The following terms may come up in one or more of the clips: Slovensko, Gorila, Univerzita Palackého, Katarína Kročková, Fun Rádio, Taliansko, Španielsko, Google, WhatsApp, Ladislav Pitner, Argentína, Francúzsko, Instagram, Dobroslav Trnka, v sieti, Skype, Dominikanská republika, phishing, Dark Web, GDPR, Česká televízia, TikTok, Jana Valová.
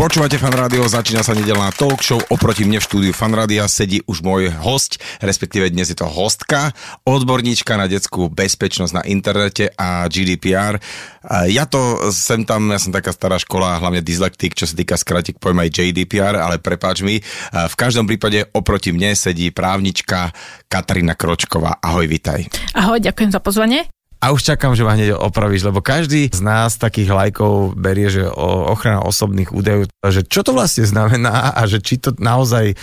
Počúvate Fun Rádio, začína sa nedeľná talk show. Oproti mne v štúdiu Fun Rádia sedí už môj hosť, respektíve dnes je to hostka, odborníčka na detskú bezpečnosť na internete a GDPR. Ja som taká stará škola, hlavne dyslektik, čo sa týka skratík, pojma aj GDPR, ale prepáč mi. V každom prípade oproti mne sedí právnička Katarína Kročková. Ahoj, vitaj. Ahoj, ďakujem za pozvanie. A už čakám, že ma hneď opravíš, lebo každý z nás takých lajkov berie, že ochrana osobných údajov, že čo to vlastne znamená a že či to naozaj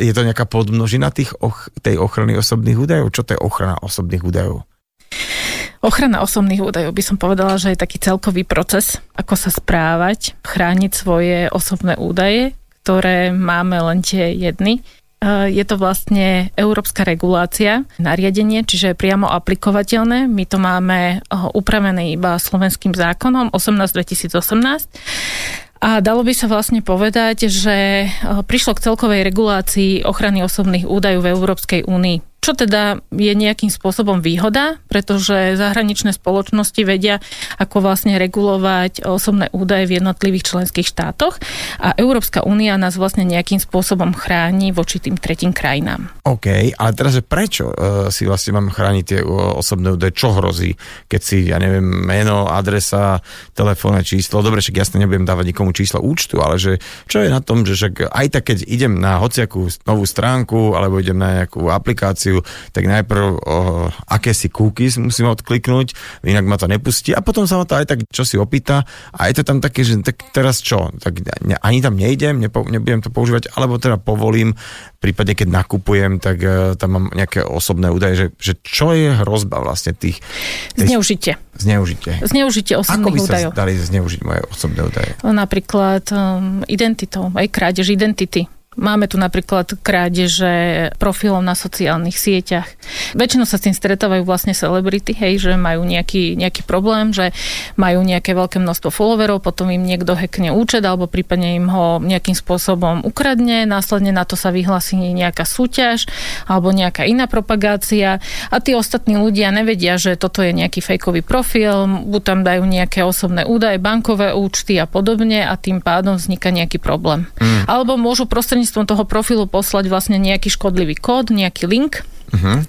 je to nejaká podmnožina tej ochrany osobných údajov? Čo to je ochrana osobných údajov? Ochrana osobných údajov by som povedala, že je taký celkový proces, ako sa správať, chrániť svoje osobné údaje, ktoré máme len tie jedny. Je to vlastne európska regulácia, nariadenie, čiže priamo aplikovateľné. My to máme upravené iba slovenským zákonom 18/2018. A dalo by sa vlastne povedať, že prišlo k celkovej regulácii ochrany osobných údajov v Európskej únii. Čo teda je nejakým spôsobom výhoda, pretože zahraničné spoločnosti vedia, ako vlastne regulovať osobné údaje v jednotlivých členských štátoch a Európska únia nás vlastne nejakým spôsobom chráni voči tým tretím krajinám. OK, ale teraz, že prečo si vlastne mám chrániť tie osobné údaje? Čo hrozí, keď si, meno, adresa, telefónne číslo? Dobre, však jasne nebudem dávať nikomu číslo účtu, ale že čo je na tom, že však aj tak, keď idem na hociakú novú stránku alebo idem na nejakú aplikáciu, tak najprv akési cookies musím odkliknúť, inak ma to nepustí a potom sa ma to aj tak čo si opýta a je to tam také, že tak teraz čo? Tak ani tam nejdem, nebudem to používať, alebo teda povolím, prípadne keď nakupujem, tak tam mám nejaké osobné údaje, že čo je hrozba vlastne tých Zneužitie osobných údajov. Ako by sa dali zneužiť moje osobné údaje? Napríklad identitou, aj krádež identity. Máme tu napríklad krádeže profilov na sociálnych sieťach. Väčšinou sa s tým stretávajú vlastne celebrity, hej, že majú nejaký problém, že majú nejaké veľké množstvo followerov, potom im niekto hackne účet alebo prípadne im ho nejakým spôsobom ukradne, následne na to sa vyhlási nejaká súťaž alebo nejaká iná propagácia a tí ostatní ľudia nevedia, že toto je nejaký fejkový profil, buď tam dajú nejaké osobné údaje, bankové účty a podobne a tým pádom vzniká nejaký problém. Alebo môžu prostredníctvom toho profilu poslať vlastne nejaký škodlivý kód, nejaký link.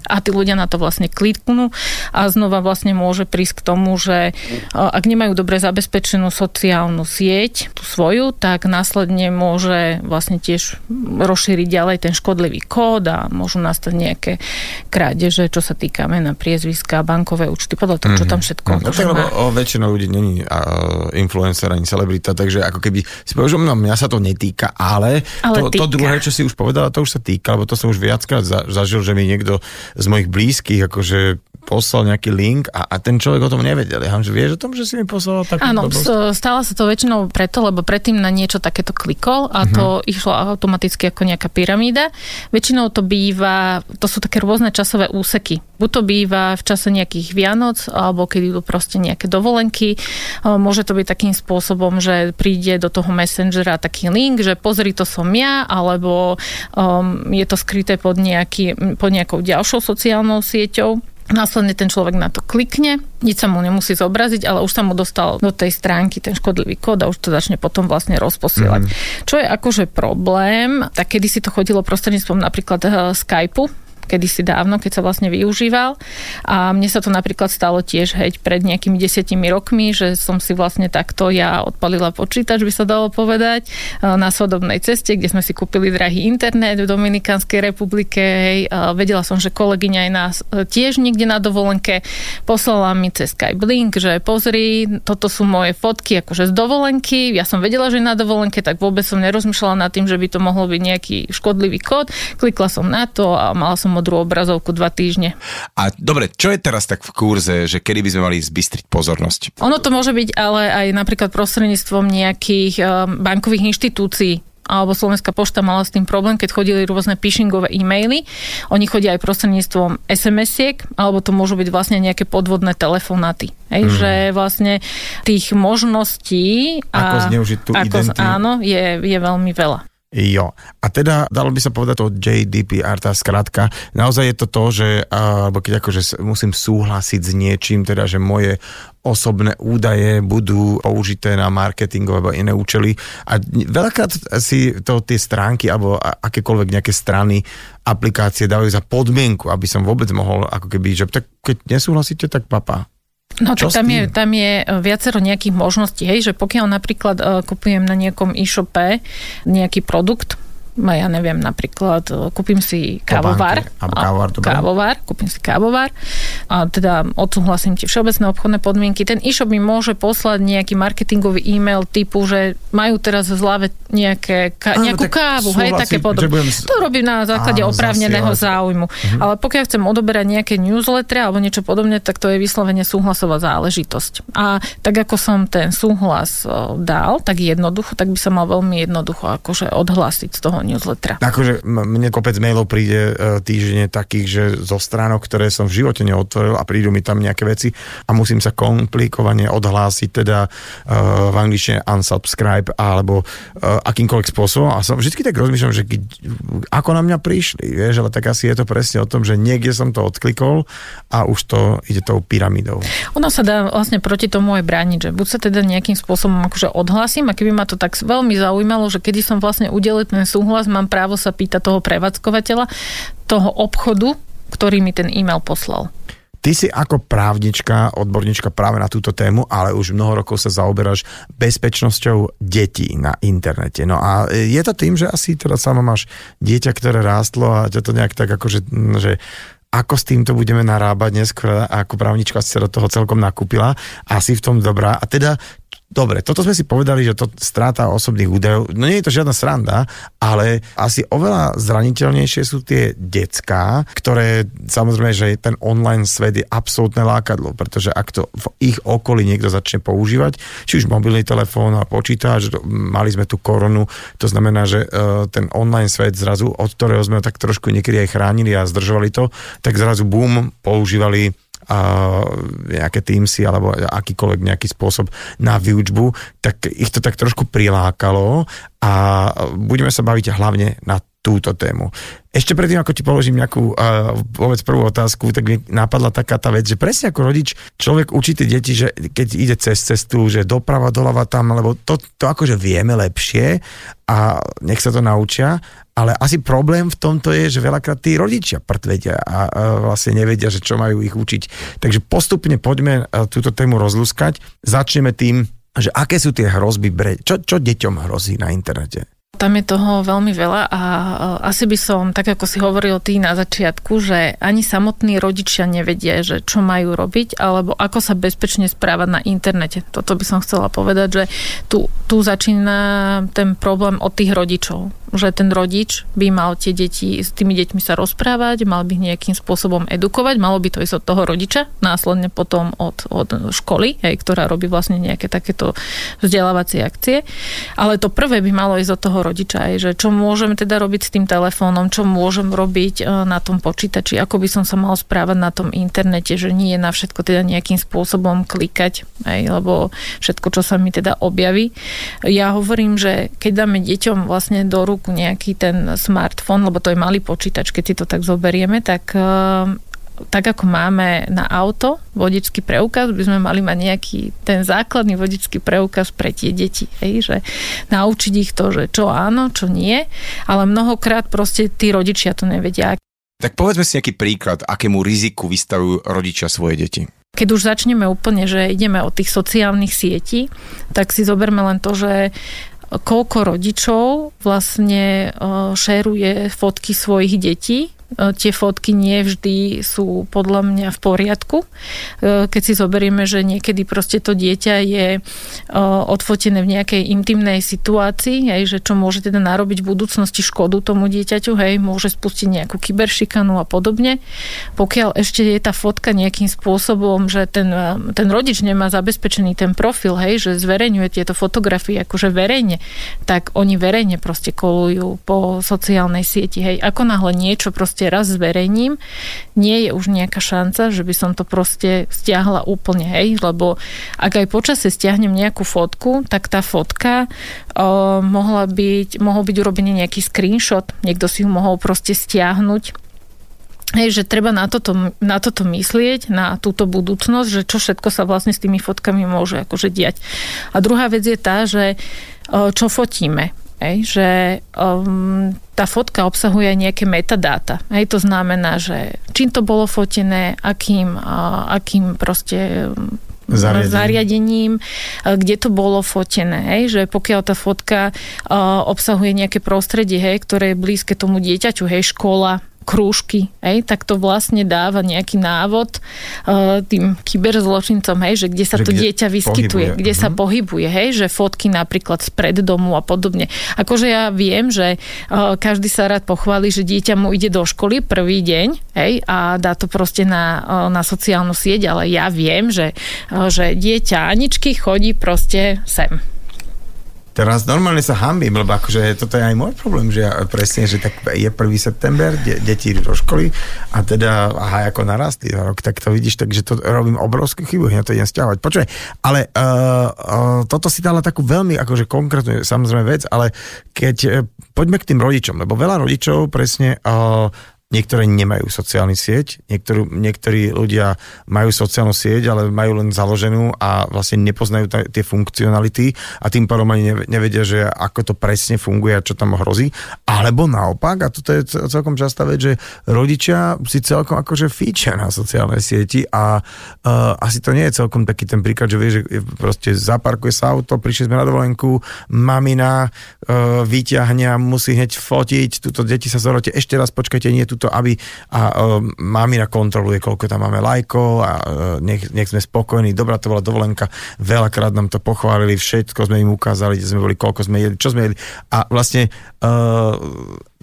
A tí ľudia na to vlastne kliknú a znova vlastne môže prísť k tomu, že ak nemajú dobre zabezpečenú sociálnu sieť, tú svoju, tak následne môže vlastne tiež rozšíriť ďalej ten škodlivý kód a môžu nastať nejaké krádeže, čo sa týka mena, priezviska, bankové účty, podľa toho, čo tam všetko má. Väčšina ľudí není influencer ani celebrita, takže ako keby si povedal, no mňa sa to netýka, ale to druhé, čo si už povedala, to už sa týka, lebo to som už viackrát zažil, že mi niekto z mojich blízkych, akože poslal nejaký link a ten človek o tom nevedel. Ja že vieš o tom, že si mi poslal takú... Áno, stále sa to väčšinou preto, lebo predtým na niečo takéto klikol a to išlo automaticky ako nejaká pyramída. Väčšinou to sú také rôzne časové úseky. Buď to býva v čase nejakých Vianoc, alebo keď idú proste nejaké dovolenky. Môže to byť takým spôsobom, že príde do toho Messengera taký link, že pozri, to som ja, alebo je to skryté pod nejakou ďalšou sociálnou sieťou. Následne ten človek na to klikne, nič sa mu nemusí zobraziť, ale už sa mu dostal do tej stránky ten škodlivý kód a už to začne potom vlastne rozposielať. Čo je akože problém, tak kedy si to chodilo prostredníctvom napríklad Skypeu, kedysi dávno, keď sa vlastne využíval. A mne sa to napríklad stalo tiež heď pred nejakými 10 rokmi, že som si vlastne takto ja odpalila počítač, by sa dalo povedať, na svadobnej ceste, kde sme si kúpili drahý internet v Dominikanskej republike. Vedela som, že kolegyňa je nás tiež niekde na dovolenke. Poslala mi cez Skype link, že pozri, toto sú moje fotky akože z dovolenky. Ja som vedela, že je na dovolenke, tak vôbec som nerozmýšľala nad tým, že by to mohlo byť nejaký škodlivý kód. Klikla som na to a mala som modrú obrazovku 2 týždne. A dobre, čo je teraz tak v kurze, že kedy by sme mali zbystriť pozornosť? Ono to môže byť ale aj napríklad prostredníctvom nejakých bankových inštitúcií, alebo Slovenská pošta mala s tým problém, keď chodili rôzne phishingové e-maily. Oni chodia aj prostredníctvom SMS-iek, alebo to môžu byť vlastne nejaké podvodné telefonáty. Hej, že vlastne tých možností a ako zneužiť tú identitu. Áno, je veľmi veľa. Jo. A teda, dalo by sa povedať o GDPR, tá skratka. Naozaj je to to, že alebo keď akože musím súhlasiť s niečím, teda, že moje osobné údaje budú použité na marketingové alebo iné účely a veľakrát si to tie stránky alebo akékoľvek nejaké strany aplikácie dajú za podmienku, aby som vôbec mohol ako keby, že tak keď nesúhlasíte, tak papa. No tak tam je viacero nejakých možností, hej, že pokiaľ napríklad kupujem na nejakom e-shope nejaký produkt, ja neviem, napríklad kúpim si kávovar a teda odsúhlasím ti všeobecné obchodné podmienky. Ten e-shop mi môže poslať nejaký marketingový e-mail typu, že majú teraz v zlave nejakú kávu, hej, také podobné. To robím na základe oprávneného záujmu. Uh-huh. Ale pokiaľ chcem odoberať nejaké newslettery alebo niečo podobné, tak to je vyslovene súhlasová záležitosť. A tak ako som ten súhlas dal, tak jednoducho, tak by sa mal veľmi jednoducho akože odhlásiť z toho newslettera. Akože mne kopec mailov príde týždenne takých, že zo stránok, ktoré som v živote neotvoril a prídu mi tam nejaké veci a musím sa komplikovane odhlásiť teda v angličtine unsubscribe alebo akýmkoľvek spôsobom a som vždycky tak rozmýšľam, že ako na mňa prišli, vieš, ale tak asi je to presne o tom, že niekde som to odklikol a už to ide tou pyramidou. Ono sa dá vlastne proti tomu aj brániť, že buď sa teda nejakým spôsobom akože odhlásim a keby ma to tak veľmi zaujímalo, že kedy som vlastne udelil ten súhlas, mám právo sa pýtať toho prevádzkovateľa, toho obchodu, ktorý mi ten e-mail poslal. Ty si ako právnička, odborníčka práve na túto tému, ale už mnoho rokov sa zaoberáš bezpečnosťou detí na internete. No a je to tým, že asi teda sama máš dieťa, ktoré rástlo a ťa to nejak tak akože, že ako s týmto budeme narábať neskôr, ako právnička si sa do toho celkom nakúpila a si v tom dobrá. A teda dobre, toto sme si povedali, že to stráta osobných údajov. No nie je to žiadna sranda, ale asi oveľa zraniteľnejšie sú tie decká, ktoré samozrejme, že ten online svet je absolútne lákadlo, pretože ak to v ich okolí niekto začne používať, či už mobilný telefón a počítač, mali sme tú koronu, to znamená, že ten online svet zrazu, od ktorého sme tak trošku niekedy aj chránili a zdržovali to, tak zrazu boom, používali nejaké Teamsy alebo akýkoľvek nejaký spôsob na výučbu, tak ich to tak trošku prilákalo a budeme sa baviť hlavne na túto tému. Ešte predtým, ako ti položím nejakú vôbec prvú otázku, tak mi napadla taká tá vec, že presne ako rodič človek učí tie deti, že keď ide cez cestu, že doprava, doľava tam, lebo to akože vieme lepšie a nech sa to naučia, ale asi problém v tomto je, že veľakrát tí rodičia prdvedia a vlastne nevedia, že čo majú ich učiť. Takže postupne poďme túto tému rozlúskať. Začneme tým, že aké sú tie hrozby, čo deťom hrozí na internete? Tam je toho veľmi veľa a asi by som, tak ako si hovoril ty na začiatku, že ani samotní rodičia nevedia, že čo majú robiť alebo ako sa bezpečne správať na internete. Toto by som chcela povedať, že tu začína ten problém od tých rodičov. Že ten rodič by mal s tými deťmi sa rozprávať, mal by nejakým spôsobom edukovať, malo by to ísť od toho rodiča, následne potom od školy, hej, ktorá robí vlastne nejaké takéto vzdelávacie akcie. Ale to prvé by malo ísť od toho rodiča, že čo môžem teda robiť s tým telefónom, čo môžem robiť na tom počítači, ako by som sa mal správať na tom internete, že nie na všetko teda nejakým spôsobom klikať, hej, lebo všetko, čo sa mi teda objaví. Ja hovorím, že keď dáme deťom vlastne do rúk nejaký ten smartfón, lebo to je malý počítač, keď si to tak zoberieme, tak ako máme na auto vodičský preukaz, by sme mali mať nejaký ten základný vodičský preukaz pre tie deti, hej, že naučiť ich to, že čo áno, čo nie, ale mnohokrát proste tí rodičia to nevedia. Tak povedzme si nejaký príklad, akému riziku vystavujú rodičia svoje deti. Keď už začneme úplne, že ideme od tých sociálnych sietí, tak si zoberme len to, že koľko rodičov vlastne šeruje fotky svojich detí tie fotky nie vždy sú podľa mňa v poriadku. Keď si zoberieme, že niekedy proste to dieťa je odfotené v nejakej intimnej situácii, hej, že čo môže teda narobiť v budúcnosti škodu tomu dieťaťu, hej, môže spustiť nejakú kyberšikanu a podobne. Pokiaľ ešte je tá fotka nejakým spôsobom, že ten rodič nemá zabezpečený ten profil, hej, že zverejňuje tieto fotografie akože verejne, tak oni verejne proste kolujú po sociálnej sieti, hej. Ako náhle niečo proste raz zverejním, nie je už nejaká šanca, že by som to proste stiahla úplne, hej, lebo ak aj počasie stiahnem nejakú fotku, tak tá fotka mohol byť urobený nejaký screenshot, niekto si ho mohol proste stiahnuť. Hej, že treba na toto myslieť, na túto budúcnosť, že čo všetko sa vlastne s tými fotkami môže akože diať. A druhá vec je tá, že čo fotíme. Hej, že tá fotka obsahuje aj nejaké metadáta. Hej, to znamená, že čím to bolo fotené, akým proste zariadením, kde to bolo fotené. Hej, že pokiaľ tá fotka obsahuje nejaké prostredie, hej, ktoré je blízke tomu dieťaťu, hej, škola, krúžky, hej, tak to vlastne dáva nejaký návod tým kyberzločincom, hej, že kde sa to dieťa vyskytuje, pohybuje. Kde sa pohybuje, hej, že fotky napríklad spred domu a podobne. Akože ja viem, že každý sa rád pochváli, že dieťa mu ide do školy prvý deň, hej, a dá to proste na sociálnu sieť, ale ja viem, že dieťa Aničky chodí proste sem. Teraz normálne sa hanbím, lebo akože toto je aj môj problém, že ja presne, že tak je 1. september, deti idú do školy a teda, aha, ako narastli za rok, tak to vidíš, takže to robím obrovskú chybu, ja to idem stiahovať. Počuj, ale toto si dala takú veľmi akože konkrétnu, samozrejme vec, ale keď, poďme k tým rodičom, lebo veľa rodičov presne... Niektoré nemajú sociálnu sieť, niektorí ľudia majú sociálnu sieť, ale majú len založenú a vlastne nepoznajú tie funkcionality a tým pádom ani nevedia, že ako to presne funguje a čo tam hrozí. Alebo naopak, a toto je celkom častá vec, že rodičia si celkom akože fíčia na sociálnej sieti a asi to nie je celkom taký ten príklad, že vieš, že proste zaparkuje sa auto, prišli sme na dovolenku, mamina vyťahňa, musí hneď fotiť, tuto deti sa zorote, ešte raz počkajte, nie tu to, aby mamina kontroluje, koľko tam máme lajkov a nech sme spokojní. Dobrá, to bola dovolenka. Veľakrát nám to pochválili, všetko sme im ukázali, kde sme boli, koľko sme jedli, čo sme jedli. A vlastne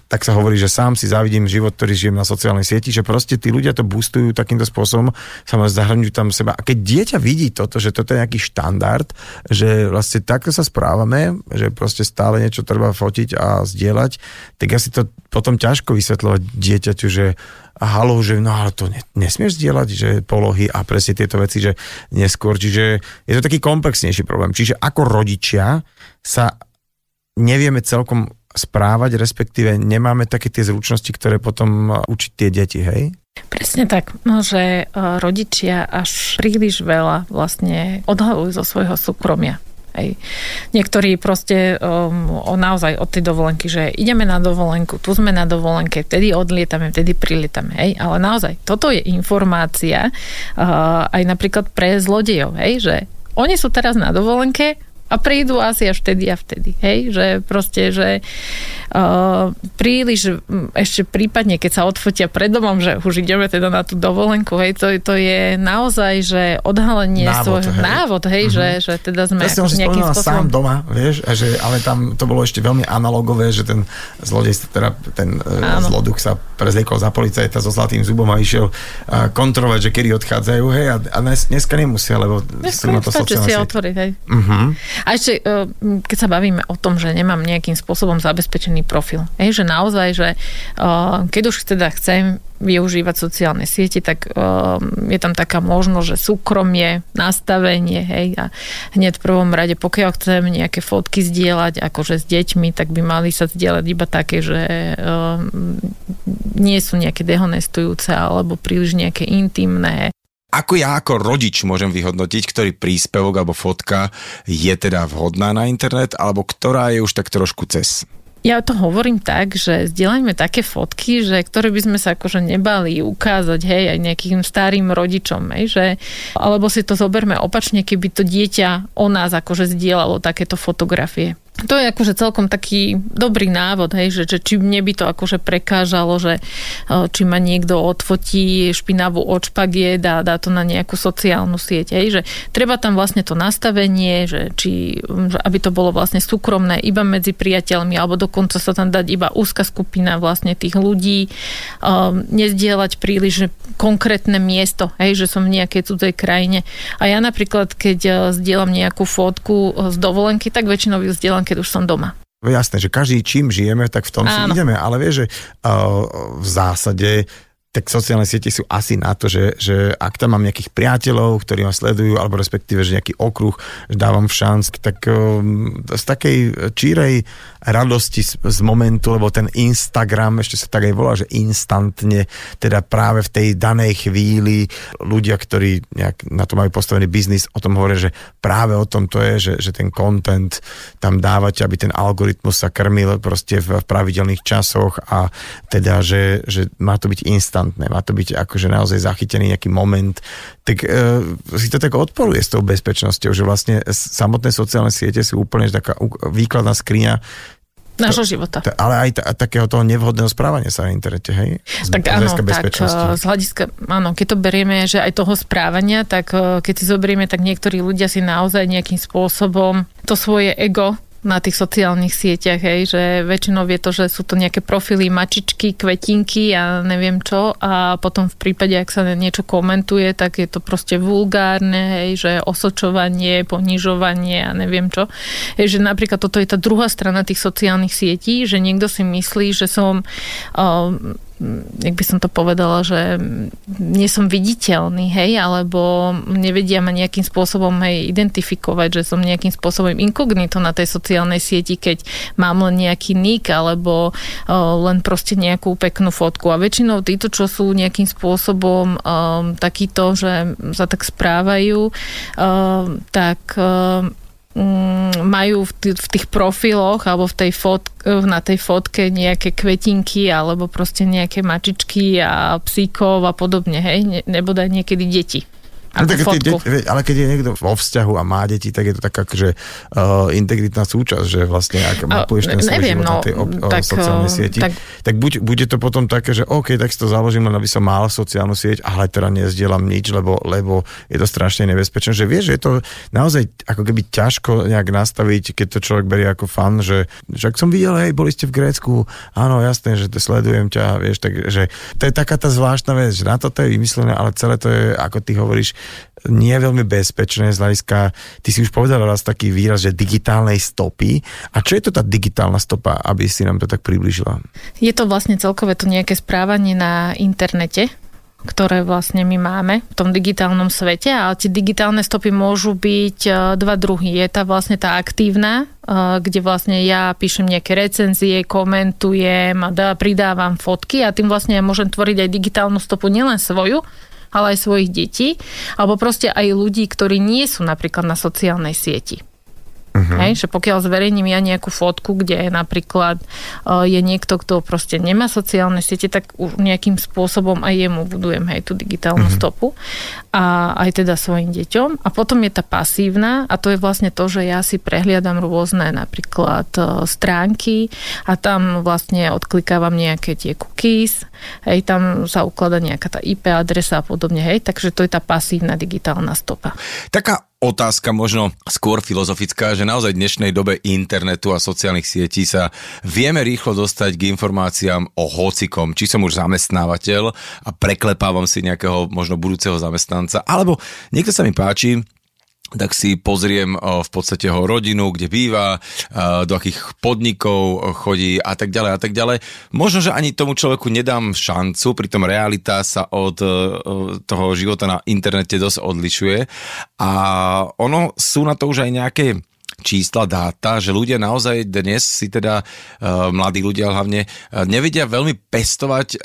tak sa hovorí, že sám si závidím život, ktorý žijem na sociálnej sieti, že proste tí ľudia to boostujú takýmto spôsobom, samozrejme zahrňujú tam seba. A keď dieťa vidí toto, že toto je nejaký štandard, že vlastne takto sa správame, že proste stále niečo treba fotiť a zdieľať, tak asi to potom ťažko vysvetľovať dieťaťu, že halo, že no ale to nesmieš zdieľať, že polohy a presne tieto veci, že neskôr. Čiže je to taký komplexnejší problém. Čiže ako rodičia sa nevieme celkom správať, respektíve nemáme také tie zručnosti, ktoré potom učiť tie deti, hej? Presne tak, že rodičia až príliš veľa vlastne odhalujú zo svojho súkromia. Hej. Niektorí proste naozaj od tej dovolenky, že ideme na dovolenku, tu sme na dovolenke, vtedy odlietame, vtedy prilietame. Hej. Ale naozaj, toto je informácia aj napríklad pre zlodejov, hej, že oni sú teraz na dovolenke a prídu asi až vtedy a vtedy. Hej, že proste, že príliš, ešte prípadne, keď sa odfotia pred domom, že už ideme teda na tú dovolenku, hej, to je naozaj, že odhalenie svojho návod, hej, že teda sme to si nejakým spôsobom... sám doma, vieš, že, ale tam to bolo ešte veľmi analogové, že ten zlodej, teda ten zloduk sa prezliekol za policajta so zlatým zubom a išiel kontrolovať, že kedy odchádzajú, hej, a dneska nemusia, lebo sú na to sociálne sieť. A ešte, keď sa bavíme o tom, že nemám nejakým spôsobom zabezpečený profil, že naozaj, že keď už teda chcem využívať sociálne siete, tak je tam taká možnosť, že súkromie, nastavenie, hej, a hneď v prvom rade, pokiaľ chcem nejaké fotky zdieľať, akože s deťmi, tak by mali sa zdieľať iba také, že nie sú nejaké dehonestujúce, alebo príliš nejaké intimné. Ako ja ako rodič môžem vyhodnotiť, ktorý príspevok alebo fotka je teda vhodná na internet, alebo ktorá je už tak trošku cez? Ja to hovorím tak, že zdieľajme také fotky, že ktoré by sme sa akože nebali ukázať, hej, aj nejakým starým rodičom, hej, že alebo si to zoberme opačne, keby to dieťa o nás akože zdieľalo takéto fotografie. To je akože celkom taký dobrý návod, hej, že či mne by to akože prekážalo, že či ma niekto odfotí špinavú očpagie, dá to na nejakú sociálnu sieť, hej, že treba tam vlastne to nastavenie, že aby to bolo vlastne súkromné iba medzi priateľmi, alebo dokonca sa tam dať iba úzka skupina vlastne tých ľudí, nezdieľať príliš konkrétne miesto, hej, že som v nejakej cudzej krajine. A ja napríklad, keď zdieľam nejakú fotku z dovolenky, tak väčšinou ju zdieľam, keď už som doma. Jasné, že každý čím žijeme, tak v tom si ideme, ale vieš, že v zásade tak sociálne siete sú asi na to, že ak tam mám nejakých priateľov, ktorí ma sledujú, alebo respektíve, že nejaký okruh, že dávam šanc, tak z takej čírej radosti z momentu, lebo ten Instagram, ešte sa tak aj volá, že instantne, teda práve v tej danej chvíli ľudia, ktorí nejak na to majú postavený biznis, o tom hovoria, že práve o tom to je, že ten content tam dávať, aby ten algoritmus sa krmil proste v pravidelných časoch a teda, že má to byť instantné. Má to byť akože naozaj zachytený nejaký moment, tak si to tak odporuje s tou bezpečnosťou, že vlastne samotné sociálne siete sú úplne taká výkladná skriňa nášho života. Ale aj takého toho nevhodného správania sa na internete, hej? Tak áno, tak z hľadiska, áno, keď to berieme, že aj toho správania, tak keď si zoberieme, tak niektorí ľudia si naozaj nejakým spôsobom to svoje ego na tých sociálnych sieťach, hej, že väčšinou je to, že sú to nejaké profily, mačičky, kvetinky a ja neviem čo, a potom v prípade, ak sa niečo komentuje, tak je to proste vulgárne, hej, že osočovanie, ponižovanie a ja neviem čo. Hej, že napríklad toto je tá druhá strana tých sociálnych sietí, že niekto si myslí, že som jak by som to povedala, že nie som viditeľný, hej, alebo nevedia ma nejakým spôsobom, hej, identifikovať, že som nejakým spôsobom inkognito na tej sociálnej sieti, keď mám len nejaký nick, alebo len proste nejakú peknú fotku. A väčšinou títo, čo sú nejakým spôsobom takýto, že sa tak správajú, tak majú v tých profiloch alebo v tej na tej fotke nejaké kvetinky alebo proste nejaké mačičky a psíkov a podobne, hej? Nebodaj niekedy deti. No, ale keď je niekto vo vzťahu a má deti, tak je to taká, že integritná súčasť, že vlastne ak mapuješ ten svoj život na tej sociálnej sieti, tak bude to potom také, že OK, tak si to založím, len aby som mal sociálnu sieť, ale teda nezdielam nič, lebo je to strašne nebezpečné, že vieš, že je to naozaj ako keby ťažko nejak nastaviť, keď to človek berie ako fan, že ak som videl, hej, boli ste v Grécku, áno, jasné, že to sledujem ťa, vieš, takže to je taká tá zvláštna vec, že na to je vymyslené, ale celé to je, ako ty hovoríš, nie je veľmi bezpečné z hľadiska, ty si už povedal raz taký výraz, že digitálnej stopy. A čo je to tá digitálna stopa, aby si nám to tak priblížila? Je to vlastne celkové to nejaké správanie na internete, ktoré vlastne my máme v tom digitálnom svete, ale tie digitálne stopy môžu byť dva druhy. Je tá vlastne tá aktívna, kde vlastne ja píšem nejaké recenzie, komentujem a pridávam fotky a tým vlastne ja môžem tvoriť aj digitálnu stopu, nielen svoju, ale aj svojich detí, alebo proste aj ľudí, ktorí nie sú napríklad na sociálnej sieti. Uh-huh. Hej, že pokiaľ zverejním ja nejakú fotku, kde napríklad je niekto, kto proste nemá sociálne siete, tak nejakým spôsobom aj jemu budujem, hej, tú digitálnu stopu a aj teda svojim deťom. A potom je tá pasívna a to je vlastne to, že ja si prehliadam rôzne napríklad stránky a tam vlastne odklikávam nejaké tie cookies, hej, tam sa ukladá nejaká tá IP adresa a podobne, hej, takže to je tá pasívna digitálna stopa. Taká otázka možno skôr filozofická, že naozaj v dnešnej dobe internetu a sociálnych sietí sa vieme rýchlo dostať k informáciám o hocikom. Či som už zamestnávateľ a preklepávam si nejakého možno budúceho zamestnanca, alebo niekto sa mi páči, tak si pozriem v podstate ho rodinu, kde býva, do akých podnikov chodí a tak ďalej a tak ďalej. Možno, že ani tomu človeku nedám šancu, pritom realita sa od toho života na internete dosť odlišuje a ono sú na to už aj nejaké čísla, dáta, že ľudia naozaj dnes si teda, mladí ľudia hlavne, nevedia veľmi pestovať,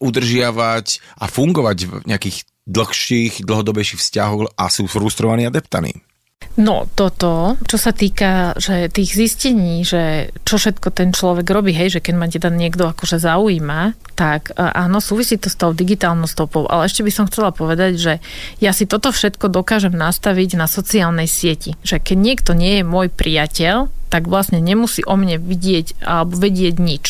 udržiavať a fungovať v nejakých dlhších, dlhodobejších vzťahov a sú frustrovaní a deptaní. No toto, čo sa týka že tých zistení, že čo všetko ten človek robí, hej, že keď ma teda niekto akože zaujíma, tak áno, súvisí to s tou digitálnou stopou, ale ešte by som chcela povedať, že ja si toto všetko dokážem nastaviť na sociálnej sieti, že keď niekto nie je môj priateľ, tak vlastne nemusí o mne vidieť alebo vedieť nič.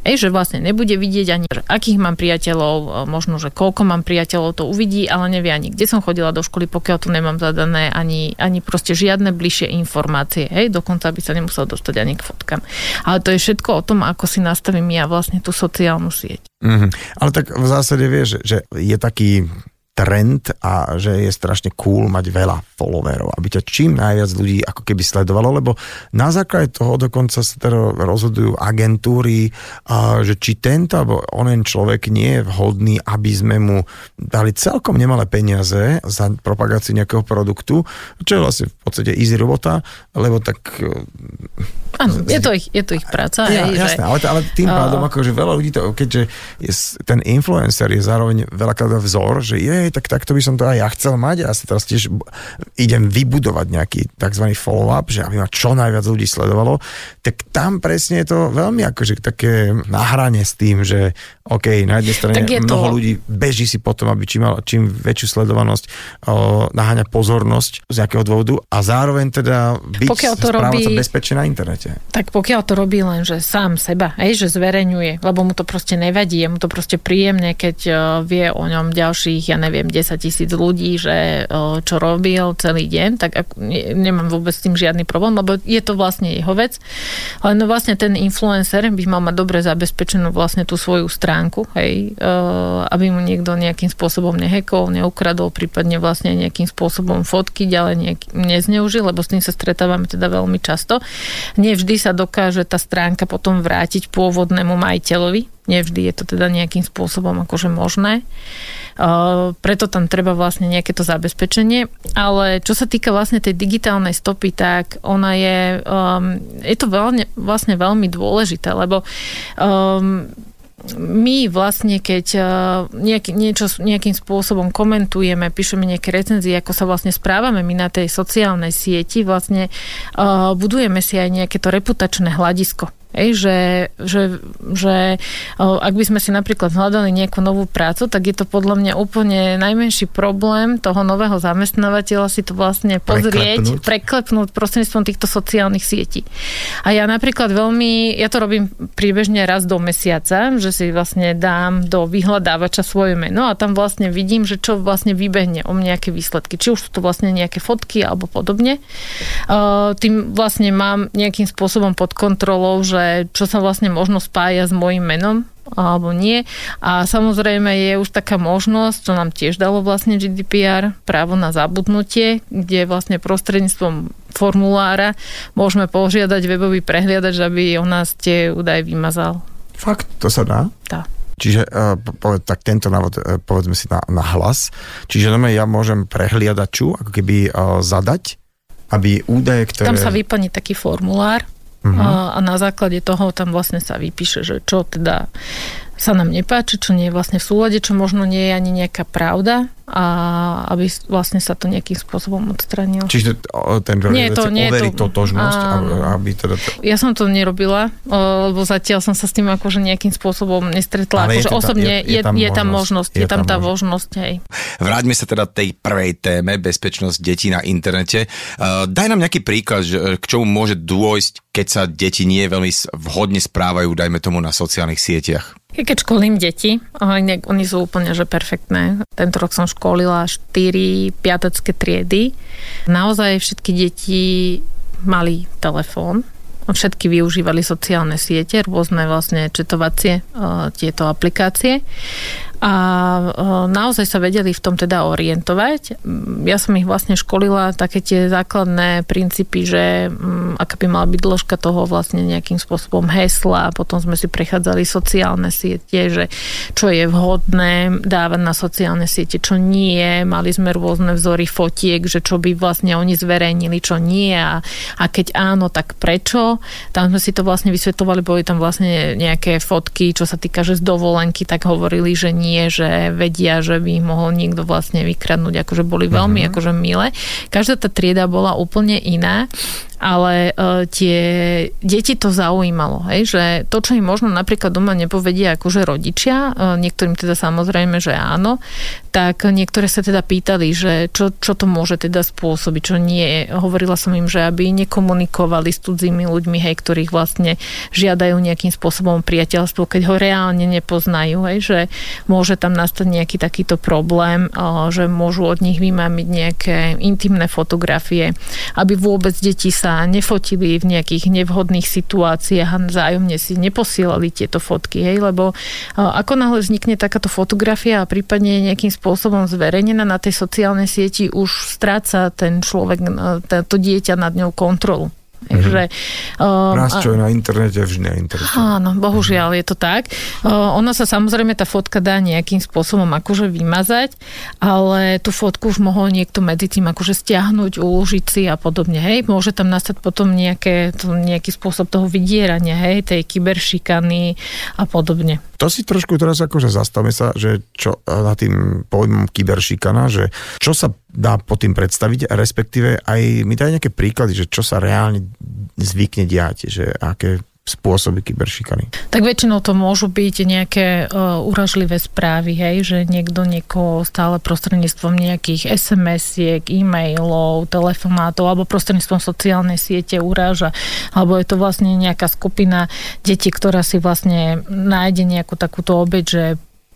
Že vlastne nebude vidieť ani, akých mám priateľov, možno, že koľko mám priateľov, to uvidí, ale nevie ani, kde som chodila do školy, pokiaľ tu nemám zadané ani proste žiadne bližšie informácie. Hej, dokonca by sa nemusel dostať ani k fotkám. Ale to je všetko o tom, ako si nastavím ja vlastne tú sociálnu sieť. Mm-hmm. Ale tak v zásade vieš, že je taký trend a že je strašne cool mať veľa followerov, aby ťa čím najviac ľudí ako keby sledovalo, lebo na základe toho dokonca sa teda rozhodujú agentúry, že či tento alebo onen človek nie je vhodný, aby sme mu dali celkom nemalé peniaze za propagáciu nejakého produktu, čo je vlastne v podstate easy robota, lebo tak... Áno, je to ich práca. Ja, jasné, ale tým pádom akože veľa ľudí to, keďže ten influencer je zároveň veľakrát vzor, že takto by som to aj ja chcel mať a ja sa teraz tiež idem vybudovať nejaký tzv. Follow-up, že aby ma čo najviac ľudí sledovalo, tak tam presne je to veľmi akože také nahranie s tým, že OK, na jednej strane mnoho ľudí beží si potom, aby čím väčšiu sledovanosť naháňa pozornosť z nejakého dôvodu a zároveň teda správať sa bezpečne na internete. Tak pokiaľ to robí len, že sám seba, že zverejňuje, lebo mu to proste nevadí, je mu to proste príjemné, keď vie o ňom ďalších 10 000 ľudí, že čo robil celý deň, tak nemám vôbec s tým žiadny problém, lebo je to vlastne jeho vec. Ale no vlastne ten influencer by mal mať dobre zabezpečenú vlastne tú svoju stránku, hej, aby mu niekto nejakým spôsobom nehekol, neukradol, prípadne vlastne nejakým spôsobom fotky ďalej nezneužil, lebo s tým sa stretávame teda veľmi často. Nevždy sa dokáže tá stránka potom vrátiť pôvodnému majiteľovi, nevždy je to teda nejakým spôsobom akože možné. Preto tam treba vlastne nejaké to zabezpečenie. Ale čo sa týka vlastne tej digitálnej stopy, tak ona je to vlastne veľmi dôležité, lebo my vlastne, keď nejakým spôsobom komentujeme, píšeme nejaké recenzie, ako sa vlastne správame my na tej sociálnej sieti, vlastne budujeme si aj nejaké to reputačné hľadisko. Ak by sme si napríklad hľadali nejakú novú prácu, tak je to podľa mňa úplne najmenší problém toho nového zamestnávateľa si to vlastne pozrieť, preklepnúť prostredníctvom týchto sociálnych sietí. A ja napríklad ja to robím priebežne raz do mesiaca, že si vlastne dám do vyhľadávača svoje meno a tam vlastne vidím, že čo vlastne vybehne o nejaké výsledky. Či už sú to vlastne nejaké fotky alebo podobne. Tým vlastne mám nejakým spôsobom pod kontrolou, že čo sa vlastne možno spája s mojím menom alebo nie. A samozrejme je už taká možnosť, čo nám tiež dalo vlastne GDPR, právo na zabudnutie, kde vlastne prostredníctvom formulára môžeme požiadať webový prehliadač, aby o nás tie údaje vymazal. Fakt, to sa dá? Dá. Čiže tak tento návod povedzme si na hlas. Čiže ja môžem prehliadaču ako keby zadať, aby údaje, ktoré... Tam sa vyplní taký formulár. Uh-huh. A na základe toho tam vlastne sa vypíše, že čo teda sa nám nepáči, čo nie je vlastne v súlade, čo možno nie je ani nejaká pravda a aby vlastne sa to nejakým spôsobom odstránilo. Čiže overiť totožnosť? Aby teda to... Ja som to nerobila, lebo zatiaľ som sa s tým akože nejakým spôsobom nestretla. Akože osobne je tam možnosť. Hej. Vráťme sa teda tej prvej téme, bezpečnosť detí na internete. Daj nám nejaký príklad, k čomu môže dôjsť, keď sa deti nie veľmi vhodne správajú, dajme tomu, na sociálnych sieťach. Keď školím deti, oni sú úplne, že perfektné. Tento rok som školila 4 piatecké triedy. Naozaj všetky deti mali telefón. Všetky využívali sociálne siete, rôzne vlastne četovacie tieto aplikácie. A naozaj sa vedeli v tom teda orientovať. Ja som ich vlastne školila také tie základné princípy, že aká by mala byť dĺžka toho vlastne nejakým spôsobom hesla. Potom sme si prechádzali sociálne siete, že čo je vhodné dávať na sociálne siete, čo nie. Mali sme rôzne vzory fotiek, že čo by vlastne oni zverejnili, čo nie. A keď áno, tak prečo? Tam sme si to vlastne vysvetľovali, boli tam vlastne nejaké fotky, čo sa týka, že z dovolenky, tak hovorili, že nie. nie, že vedia, že by ich mohol niekto vlastne vykradnúť, akože boli veľmi akože milé. Každá tá trieda bola úplne iná, ale tie deti to zaujímalo, hej, že to, čo im možno napríklad doma nepovedia akože rodičia, niektorým teda samozrejme, že áno, tak niektoré sa teda pýtali, že čo to môže teda spôsobiť, čo nie. Hovorila som im, že aby nekomunikovali s cudzými ľuďmi, hej, ktorých vlastne žiadajú nejakým spôsobom priateľstvo, keď ho reálne nepoznajú, hej, že môže tam nastať nejaký takýto problém, že môžu od nich vymámiť nejaké intimné fotografie, aby vôbec deti sa nefotili v nejakých nevhodných situáciách a vzájomne si neposielali tieto fotky, hej, lebo ako náhle vznikne takáto fotografia a prípadne nejakým spôsobom zverejnená na tej sociálnej sieti, už stráca ten človek, to dieťa nad ňou kontrolu. Takže, raz čo je na internete, vždy na internete. Áno, bohužiaľ je to tak. Ono sa samozrejme, tá fotka dá nejakým spôsobom akože vymazať, ale tú fotku už mohol niekto medzi tým akože stiahnuť, uložiť si a podobne. Hej, môže tam nastať potom nejaký spôsob toho vydierania, hej, tej kyberšikany a podobne. To si trošku teraz akože zastavme sa, že čo na tým pojmom kyberšikana, že čo sa dá pod tým predstaviť, respektíve aj mi dajú nejaké príklady, že čo sa reálne zvykne diať, že aké spôsoby kyberšikany. Tak väčšinou to môžu byť nejaké uražlivé správy, hej, že niekto niekoho stále prostredníctvom nejakých SMS-iek, e-mailov, telefonátov alebo prostredníctvom sociálnej siete uráža. Alebo je to vlastne nejaká skupina detí, ktorá si vlastne nájde nejakú takúto obeť, že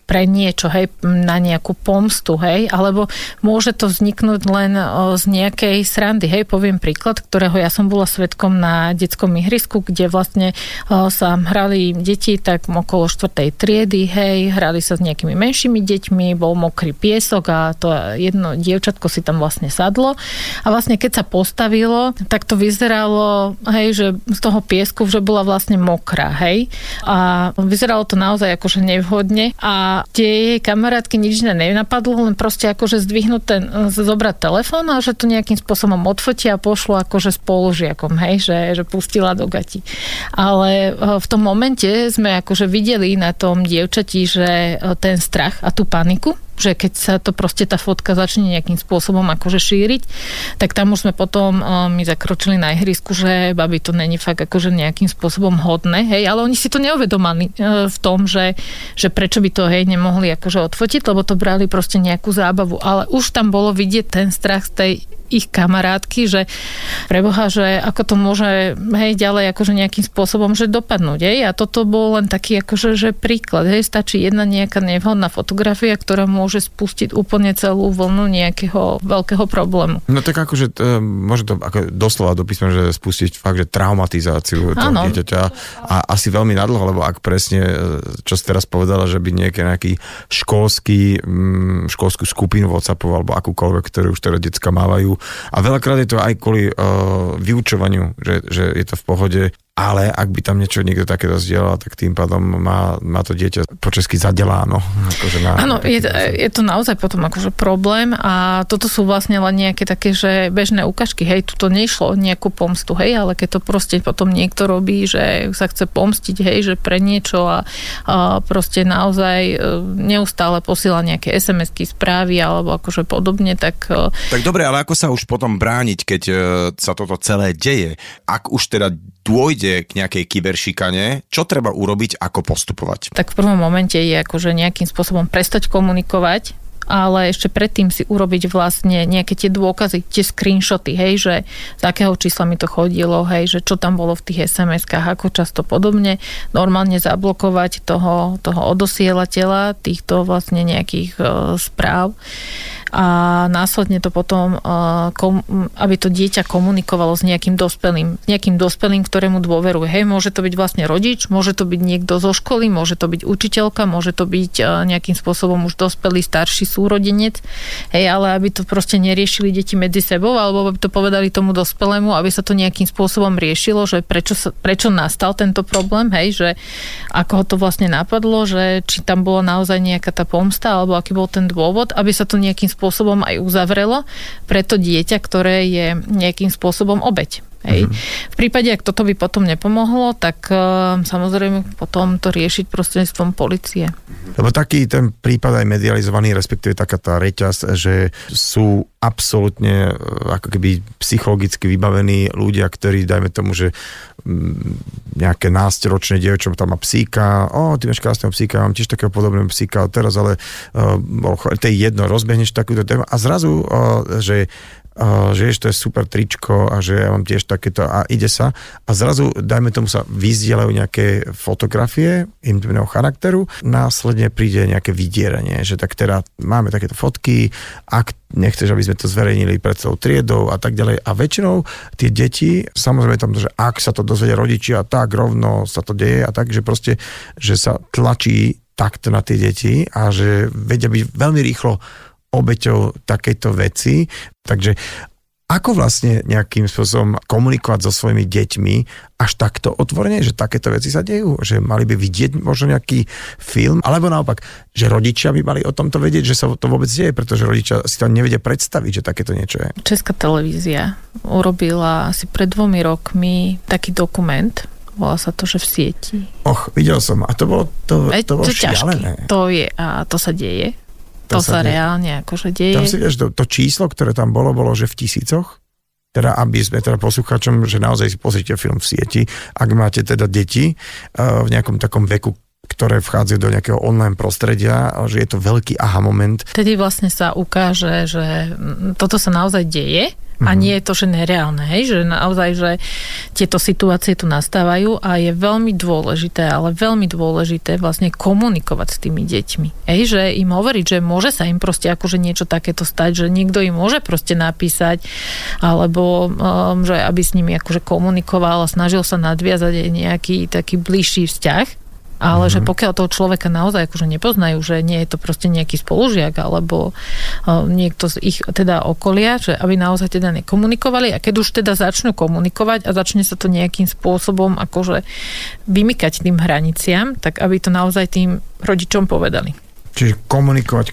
pre niečo, hej, na nejakú pomstu, hej, alebo môže to vzniknúť len z nejakej srandy, hej, poviem príklad, ktorého ja som bola svedkom na detskom ihrisku, kde vlastne sa hrali deti tak okolo 4. triedy, hej, hrali sa s nejakými menšími deťmi, bol mokrý piesok a to jedno dievčatko si tam vlastne sadlo a vlastne keď sa postavilo, tak to vyzeralo, hej, že z toho piesku, že bola vlastne mokrá, hej, a vyzeralo to naozaj akože nevhodne a tie jej kamarátky nič nenapadlo, len proste akože zobrať telefón a že to nejakým spôsobom odfotia a pošlo akože spolužiakom, hej, že pustila do gati. Ale v tom momente sme akože videli na tom dievčati, že ten strach a tú paniku, že keď sa to proste tá fotka začne nejakým spôsobom akože šíriť, tak tam už sme potom my zakročili na ihrisku, že babi, to není fakt akože nejakým spôsobom hodné, hej, ale oni si to neuvedomali v tom, že prečo by to, hej, nemohli akože odfotiť, lebo to brali proste nejakú zábavu, ale už tam bolo vidieť ten strach z tej ich kamarátky, že preboha, že ako to môže, hej, ďalej akože nejakým spôsobom, že dopadnúť, hej, a toto bol len taký akože, že príklad, hej, stačí jedna nejaká nevhodná fotografia, ktorá môže spustiť úplne celú vlnu nejakého veľkého problému. No tak akože môže to ako doslova do písma, že spustiť fakt, že traumatizáciu toho dieťaťa a asi veľmi nadlho, lebo ak presne, čo si teraz povedala, že by nejaký školskú skupinu WhatsAppov alebo akúkoľvek, ktorú už teda decká mávajú. A veľakrát je to aj kvôli vyučovaniu, že je to v pohode, ale ak by tam niečo niekto takéto zdieľal, tak tým pádom má to dieťa po česky zadeláno. Akože áno, je to naozaj potom akože problém a toto sú vlastne len nejaké také, že bežné ukážky, hej, tu to nešlo o nejakú pomstu, hej, ale keď to proste potom niekto robí, že sa chce pomstiť, hej, že pre niečo a proste naozaj neustále posiela nejaké SMS-ky, správy alebo akože podobne, tak... Tak dobre, ale ako sa už potom brániť, keď sa toto celé deje? Ak už teda dôjde k nejakej kyberšikane, čo treba urobiť, ako postupovať? Tak v prvom momente je akože nejakým spôsobom prestať komunikovať, ale ešte predtým si urobiť vlastne nejaké tie dôkazy, tie screenshoty, hej, že z akého čísla mi to chodilo, hej, že čo tam bolo v tých SMS-kách, ako často podobne, normálne zablokovať toho odosielateľa týchto vlastne nejakých správ a následne to potom, aby to dieťa komunikovalo s nejakým dospelým, ktorému dôveruje. Hej, môže to byť vlastne rodič, môže to byť niekto zo školy, môže to byť učiteľka, môže to byť nejakým spôsobom už dospelý, starší súrodenec, hej, ale aby to proste neriešili deti medzi sebou, alebo aby to povedali tomu dospelému, aby sa to nejakým spôsobom riešilo, že prečo nastal tento problém, hej, že ako ho to vlastne napadlo, že či tam bola naozaj nejaká tá pomsta, alebo aký bol ten dôvod, aby sa to nejakým spôsobom aj uzavrelo pre to dieťa, ktoré je nejakým spôsobom obeť. Hej. Mm-hmm. V prípade, ak toto by potom nepomohlo, tak samozrejme potom to riešiť prostredníctvom polície. Lebo taký ten prípad aj medializovaný, respektíve taká tá reťaz, že sú absolútne ako keby psychologicky vybavení ľudia, ktorí, dajme tomu, že nejaké násteročné dievčo tam má psíka, ty máš krásneho psíka, mám tiež takého podobného psíka teraz, ale to je jedno, rozbehneš takúto tému a zrazu, že to je super tričko a že ja mám tiež takéto a ide sa a zrazu, dajme tomu, sa vyzdielajú nejaké fotografie intimného charakteru, následne príde nejaké vydieranie, že tak teda máme takéto fotky, ak nechceš, aby sme to zverejnili pred celou triedou a tak ďalej. A väčšinou tie deti, samozrejme tam, že ak sa to dozvedia rodičia, tak rovno sa to deje a tak, že proste, že sa tlačí takto na tie deti a že vedia byť veľmi rýchlo obeťou takejto veci. Takže ako vlastne nejakým spôsobom komunikovať so svojimi deťmi až takto otvorene, že takéto veci sa dejú? Že mali by vidieť možno nejaký film? Alebo naopak, že rodičia by mali o tomto vedieť, že sa to vôbec deje, pretože rodičia si to nevedia predstaviť, že takéto niečo je. Česká televízia urobila asi pred 2 rokmi taký dokument, volá sa to, že v sieti. Videl som. A to bolo šialené. To je, a to sa deje. To sa reálne akože deje. Tam si vieš, to číslo, ktoré tam bolo, že v 1000? Teda, aby sme teda poslucháčom, že naozaj si pozrite film v sieti, ak máte teda deti v nejakom takom veku, ktoré vchádzajú do nejakého online prostredia, že je to veľký aha moment. Tedy vlastne sa ukáže, že toto sa naozaj deje a nie je to, že nereálne, hej? Že naozaj, že tieto situácie tu nastávajú a je veľmi dôležité, ale veľmi dôležité vlastne komunikovať s tými deťmi. Hej? Že im hovoriť, že môže sa im proste akože niečo takéto stať, že niekto im môže proste napísať, alebo že aby s nimi akože komunikoval a snažil sa nadviazať nejaký taký bližší vzťah. Ale že pokiaľ toho človeka naozaj akože nepoznajú, že nie je to proste nejaký spolužiak alebo niekto z ich teda okolia, že aby naozaj teda nekomunikovali a keď už teda začnú komunikovať a začne sa to nejakým spôsobom akože vymykať tým hraniciam, tak aby to naozaj tým rodičom povedali. Čiže komunikovať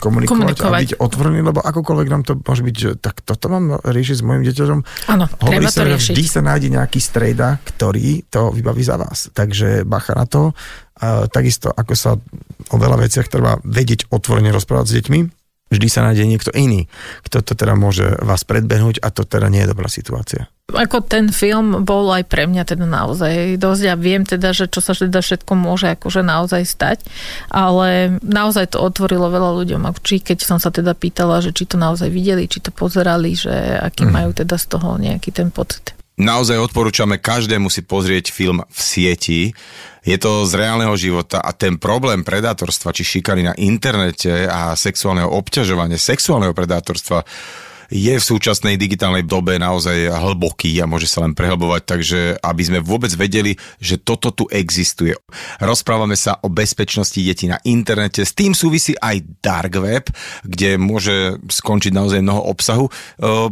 a byť otvorený, lebo akokoľvek nám to môže byť, že tak toto mám riešiť s mojim deťom. Áno, treba to riešiť. Vždy sa nájde nejaký strejda, ktorý to vybaví za vás. Takže bacha na to. Takisto, ako sa o veľa veciach treba vedieť otvorene rozprávať s deťmi, vždy sa nájde niekto iný, kto to teda môže vás predbehnúť a to teda nie je dobrá situácia. Ako ten film bol aj pre mňa teda naozaj dosť. Ja viem teda, že čo sa teda všetko môže akože naozaj stať, ale naozaj to otvorilo veľa ľuďom. Či keď som sa teda pýtala, že či to naozaj videli, či to pozerali, že aký majú teda z toho nejaký ten pocit. Naozaj odporúčame každému si pozrieť film v sieti. Je to z reálneho života a ten problém predátorstva, či šikany na internete a sexuálneho obťažovania, sexuálneho predátorstva je v súčasnej digitálnej dobe naozaj hlboký a môže sa len prehlbovať, takže aby sme vôbec vedeli, že toto tu existuje. Rozprávame sa o bezpečnosti detí na internete, s tým súvisí aj Dark Web, kde môže skončiť naozaj mnoho obsahu.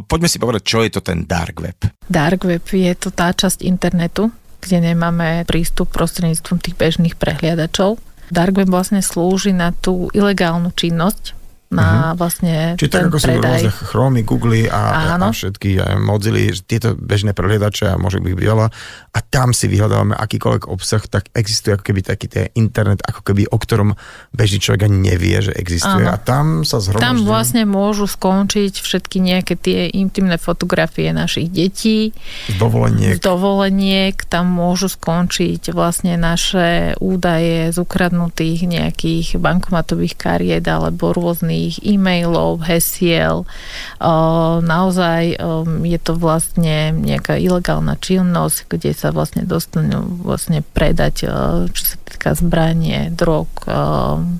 Poďme si povedať, čo je to ten Dark Web. Dark Web je to tá časť internetu, kde nemáme prístup prostredníctvom tých bežných prehliadačov. Dark Web vlastne slúži na tú ilegálnu činnosť, na vlastne čiže ten predaj. Čiže tak, ako sú rôzne Chromy, Google a všetky Mozily, tieto bežné prehliadače a môže byť veľa a tam si vyhľadávame akýkoľvek obsah, tak existuje ako keby taký ten internet, ako keby o ktorom bežný človek ani nevie, že existuje. Áno. A tam sa zhromaždí. Tam vlastne môžu skončiť všetky nejaké tie intimné fotografie našich detí. Z dovoleniek. Tam môžu skončiť vlastne naše údaje z ukradnutých nejakých bankomatových kariet alebo rôznych e-mailov, hesiel. Naozaj je to vlastne nejaká ilegálna činnosť, kde sa vlastne dostanú vlastne predať, čo sa týka zbranie, drog,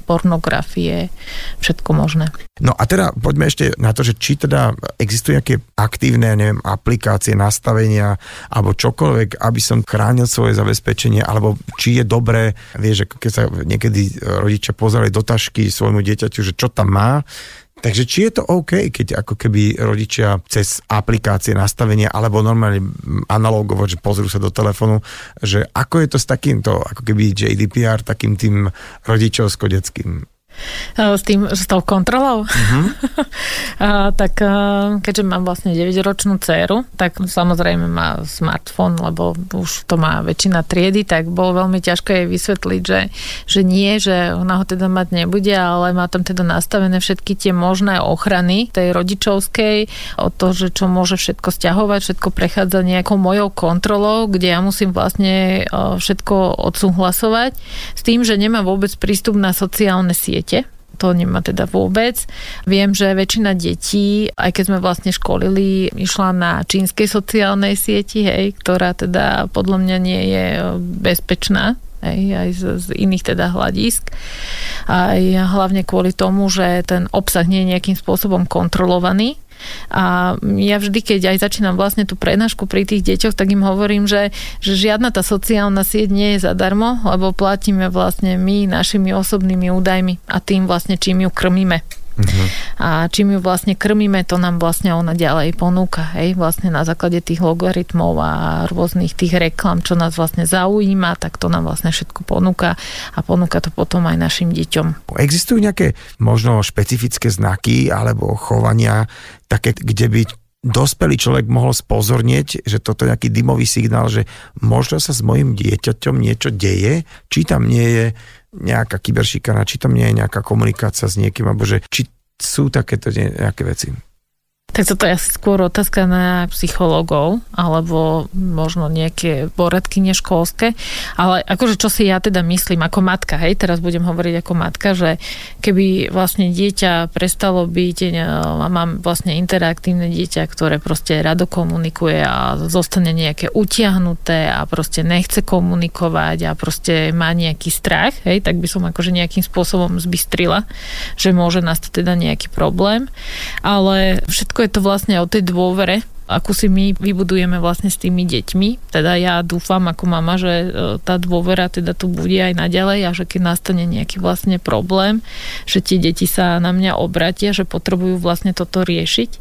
pornografie, všetko možné. No a teda poďme ešte na to, že či teda existujú nejaké aktívne, neviem, aplikácie, nastavenia alebo čokoľvek, aby som chránil svoje zabezpečenie, alebo či je dobré, vieš, keď sa niekedy rodičia pozerali do tašky svojmu dieťaťu, že čo tam má. Takže či je to OK, keď ako keby rodičia cez aplikácie, nastavenia alebo normálne analógovo, že pozrú sa do telefónu, že ako je to s takýmto, ako keby GDPR, takým tým rodičovsko-detským? s tou kontrolou. Uh-huh. Tak keďže mám vlastne 9-ročnú dceru, tak samozrejme má smartfón, lebo už to má väčšina triedy, tak bolo veľmi ťažké jej vysvetliť, že nie, že ona ho teda mať nebude, ale má tam teda nastavené všetky tie možné ochrany tej rodičovskej, o to, že čo môže všetko sťahovať, všetko prechádza nejakou mojou kontrolou, kde ja musím vlastne všetko odsúhlasovať s tým, že nemá vôbec prístup na sociálne siete. To nemá teda vôbec. Viem, že väčšina detí, aj keď sme vlastne školili, išla na čínskej sociálnej sieti, hej, ktorá teda podľa mňa nie je bezpečná. Aj z iných teda hľadisk. Aj hlavne kvôli tomu, že ten obsah nie je nejakým spôsobom kontrolovaný. A ja vždy, keď aj začínam vlastne tú prednášku pri tých deťoch, tak im hovorím, že žiadna tá sociálna sieť nie je zadarmo, lebo platíme vlastne my našimi osobnými údajmi a tým vlastne, čím ju krmíme. Uh-huh. A čím ju vlastne krmíme, to nám vlastne ona ďalej ponúka, hej, vlastne na základe tých logaritmov a rôznych tých reklam, čo nás vlastne zaujíma, tak to nám vlastne všetko ponúka a ponúka to potom aj našim deťom. Existujú nejaké možno špecifické znaky alebo chovania také, kde by dospelý človek mohol spozornieť, že toto je nejaký dymový signál, že možno sa s mojim dieťaťom niečo deje, či tam nie je nejaká kyberšikana, či tam nie je nejaká komunikácia s niekým, alebo že či sú takéto nejaké veci. Tak toto je asi skôr otázka na psychológov, alebo možno nejaké poradkyne školské, ale akože čo si ja teda myslím ako matka, hej, teraz budem hovoriť ako matka, že keby vlastne dieťa prestalo byť, a mám vlastne interaktívne dieťa, ktoré proste rado komunikuje a zostane nejaké utiahnuté a proste nechce komunikovať a proste má nejaký strach, hej, tak by som akože nejakým spôsobom zbystrila, že môže nastať teda nejaký problém, ale všetko je to vlastne o tej dôvere, akú si my vybudujeme vlastne s tými deťmi. Teda ja dúfam ako mama, že tá dôvera teda tu bude aj naďalej a že keď nastane nejaký vlastne problém, že tie deti sa na mňa obratia, že potrebujú vlastne toto riešiť.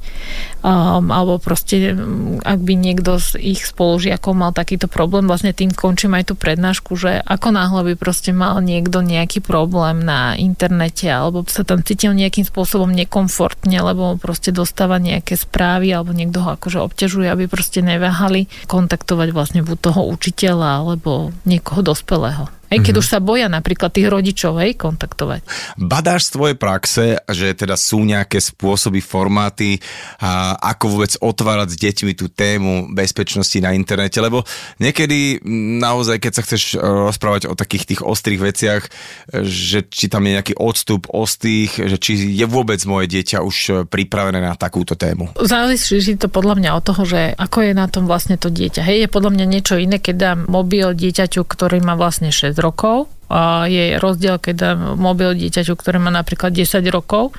Alebo proste, ak by niekto z ich spolužiakov mal takýto problém, vlastne tým končím aj tú prednášku, že ako náhle by proste mal niekto nejaký problém na internete alebo sa tam cítil nejakým spôsobom nekomfortne, lebo proste dostáva nejaké správy alebo niekto ho akože obťažuje, aby proste neváhali kontaktovať vlastne buď toho učiteľa alebo niekoho dospelého. Hej, keď už sa boja napríklad tých rodičov, hej, kontaktovať. Badáš z tvojej praxe, že teda sú nejaké spôsoby, formáty, ako vôbec otvárať s deťmi tú tému bezpečnosti na internete, lebo niekedy naozaj, keď sa chceš rozprávať o takých tých ostrých veciach, že či tam je nejaký odstup ostrých, že či je vôbec moje dieťa už pripravené na takúto tému. Záleží to podľa mňa od toho, že ako je na tom vlastne to dieťa. Hej, je podľa mňa niečo iné, keď dám mobil dieťaťu, ktorý má vlastne 6 rokov. Je rozdiel, keď dám mobil dieťaťu, ktoré má napríklad 10 rokov.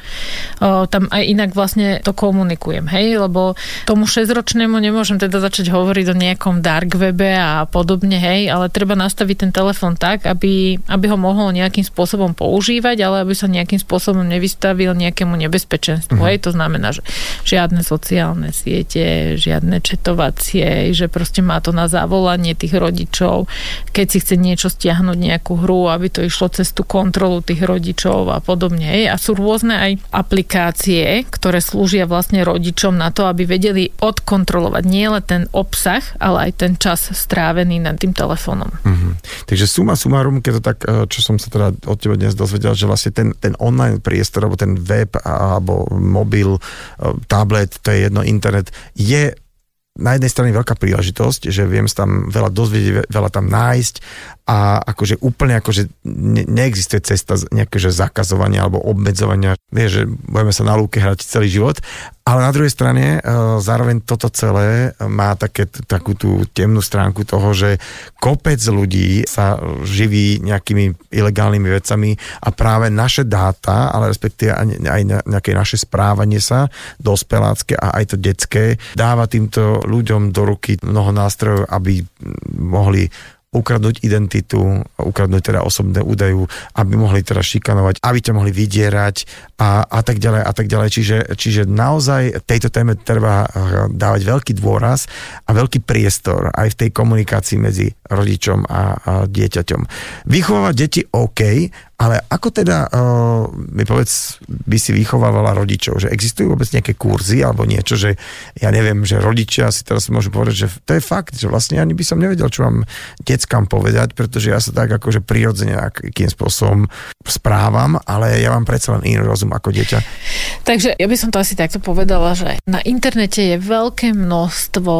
Tam aj inak vlastne to komunikujem, hej, lebo tomu 6-ročnému nemôžem teda začať hovoriť o nejakom dark webe a podobne, hej, ale treba nastaviť ten telefón tak, aby ho mohol nejakým spôsobom používať, ale aby sa nejakým spôsobom nevystavil nejakému nebezpečenstvu, hej, to znamená, že žiadne sociálne siete, žiadne četovacie, že proste má to na zavolanie tých rodičov, keď si chce niečo stiahnuť, nejakú hru, aby to išlo cez tú kontrolu tých rodičov a podobne. A sú rôzne aj aplikácie, ktoré slúžia vlastne rodičom na to, aby vedeli odkontrolovať nielen ten obsah, ale aj ten čas strávený nad tým telefónom. Mm-hmm. Takže suma sumarum, keď to tak, čo som sa teda od teba dnes dozvedel, že vlastne ten online priestor, alebo ten web, alebo mobil, tablet, to je jedno, internet, je na jednej strane veľká príležitosť, že viem sa tam veľa dozvedieť, veľa tam nájsť a akože úplne akože neexistuje cesta nejakého zakazovania alebo obmedzovania, nie, že budeme sa na lúke hrať celý život, ale na druhej strane zároveň toto celé má takú tú temnú stránku toho, že kopec ľudí sa živí nejakými ilegálnymi vecami a práve naše dáta, ale respektíve aj nejaké naše správanie sa dospelácké a aj to detské dáva týmto ľuďom do ruky mnoho nástrojov, aby mohli ukradnúť identitu, ukradnúť teda osobné údaje, aby mohli teda šikanovať, aby ťa mohli vydierať a tak ďalej. Čiže naozaj tejto téme treba dávať veľký dôraz a veľký priestor aj v tej komunikácii medzi rodičom a dieťaťom. Vychovávať deti OK, Ale ako teda, mi povedz, by si vychovávala rodičov, že existujú vôbec nejaké kurzy alebo niečo, že ja neviem, že rodičia si teraz môžu povedať, že to je fakt, že vlastne ani by som nevedel, čo mám deckám povedať, pretože ja sa tak akože prirodzene akým spôsobom správam, ale ja mám predsa len iný rozum ako dieťa. Takže ja by som to asi takto povedala, že na internete je veľké množstvo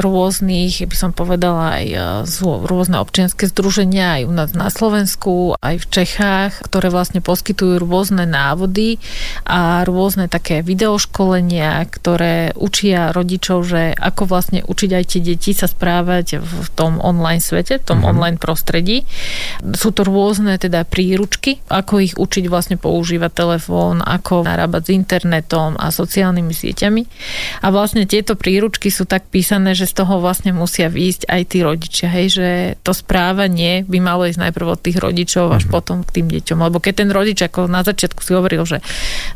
rôznych, by som povedala, aj rôzne občianske združenia aj u nás na Slovensku, aj v Čechách, ktoré vlastne poskytujú rôzne návody a rôzne také videoškolenia, ktoré učia rodičov, že ako vlastne učiť aj tie deti sa správať v tom online svete, v tom online prostredí. Sú to rôzne teda príručky, ako ich učiť vlastne používať telefón, ako narábať s internetom a sociálnymi sieťami. A vlastne tieto príručky sú tak písané, že z toho vlastne musia výjsť aj tí rodičia, hej, že to správanie by malo ísť najprv od tých rodičov až potom k tým deťom. Lebo keď ten rodič ako na začiatku si hovoril, že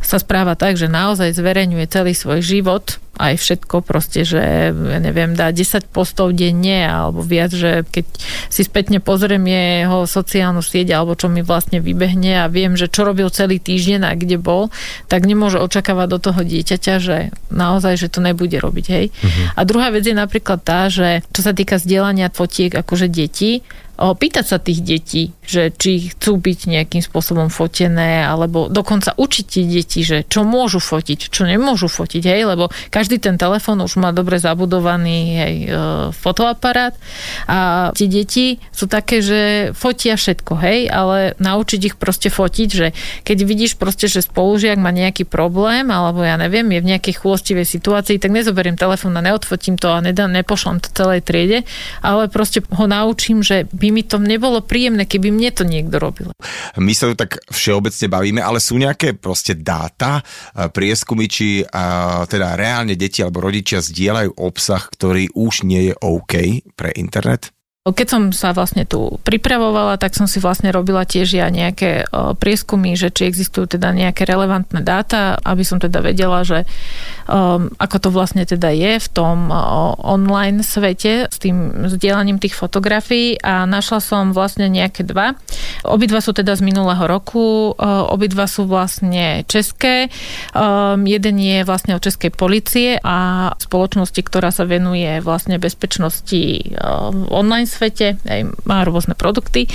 sa správa tak, že naozaj zverejňuje celý svoj život, aj všetko proste, že ja neviem, dá 10 postov denne alebo viac, že keď si spätne pozriem jeho sociálnu sieť alebo čo mi vlastne vybehne a viem, že čo robil celý týždeň a kde bol, tak nemôže očakávať do toho dieťaťa, že naozaj, že to nebude robiť, hej. A druhá vec je napríklad tá, že čo sa týka zdieľania fotiek akože detí, pýtať sa tých detí, že či chcú byť nejakým spôsobom fotené, alebo dokonca učiť tie deti, že čo môžu fotiť, čo nemôžu fotiť, hej, lebo každý ten telefón už má dobre zabudovaný, hej, fotoaparát a tie deti sú také, že fotia všetko, hej, ale naučiť ich proste fotiť, že keď vidíš proste, že spolužiak má nejaký problém, alebo ja neviem, je v nejakej chulostivej situácii, tak nezoberiem telefón a neodfotím to a nepošlem to celej triede, ale proste ho naučím, že by mi to nebolo príjemné, keby mne to niekto robil. My sa tu tak všeobecne bavíme, ale sú nejaké proste dáta, prieskumy, či teda reálne deti alebo rodičia zdieľajú obsah, ktorý už nie je OK pre internet? Keď som sa vlastne tu pripravovala, tak som si vlastne robila tiež ja nejaké prieskumy, že či existujú teda nejaké relevantné dáta, aby som teda vedela, že ako to vlastne teda je v tom online svete s tým zdieľaním tých fotografií a našla som vlastne nejaké dva. Obidva sú teda z minulého roku, obidva sú vlastne české. Jeden je vlastne od Českej polície a spoločnosti, ktorá sa venuje vlastne bezpečnosti online svete, aj má rôzne produkty.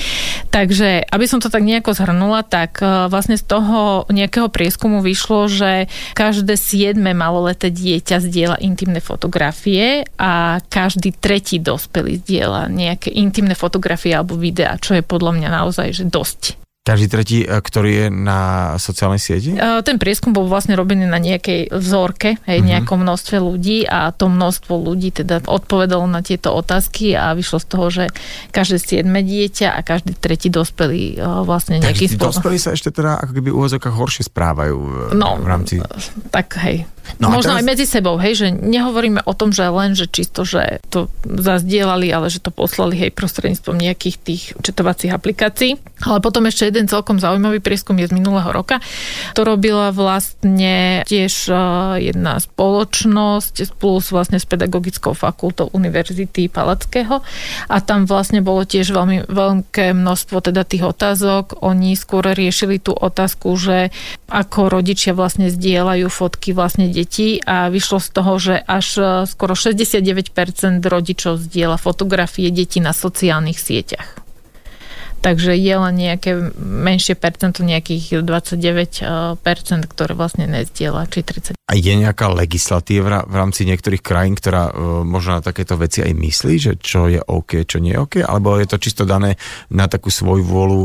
Takže, aby som to tak nejako zhrnula, tak vlastne z toho nejakého prieskumu vyšlo, že každé 7. maloleté dieťa zdieľa intimné fotografie a každý 3. dospelý zdieľa nejaké intimné fotografie alebo videá, čo je podľa mňa naozaj, že dosť. Každý 3., ktorý je na sociálnej sieti? Ten prieskum bol vlastne robený na nejakej vzorke, hej, nejakom množstve ľudí a to množstvo ľudí teda odpovedalo na tieto otázky a vyšlo z toho, že každé 7. dieťa a každý 3. dospelý vlastne nejaký spôsob. Dospelí sa ešte teda ako keby v úvodzokách horšie správajú v rámci... Tak hej. No, možno teraz... aj medzi sebou, hej, že nehovoríme o tom, že len, že čisto, že to zazdielali, ale že to poslali, hej, prostredníctvom nejakých tých četovacích aplikácií. Ale potom ešte jeden celkom zaujímavý prieskum je z minulého roka. To robila vlastne tiež jedna spoločnosť plus vlastne s pedagogickou fakultou Univerzity Palackého a tam vlastne bolo tiež veľmi veľké množstvo teda tých otázok. Oni skôr riešili tú otázku, že ako rodičia vlastne zdieľajú fotky vlastne detí a vyšlo z toho, že až skoro 69% rodičov zdieľa fotografie detí na sociálnych sieťach. Takže je len nejaké menšie percento, nejakých 29%, ktoré vlastne nezdieľa, či 30%. A je nejaká legislatíva v rámci niektorých krajín, ktorá možno na takéto veci aj myslí, že čo je OK, čo nie je OK? Alebo je to čisto dané na takú svoju vôľu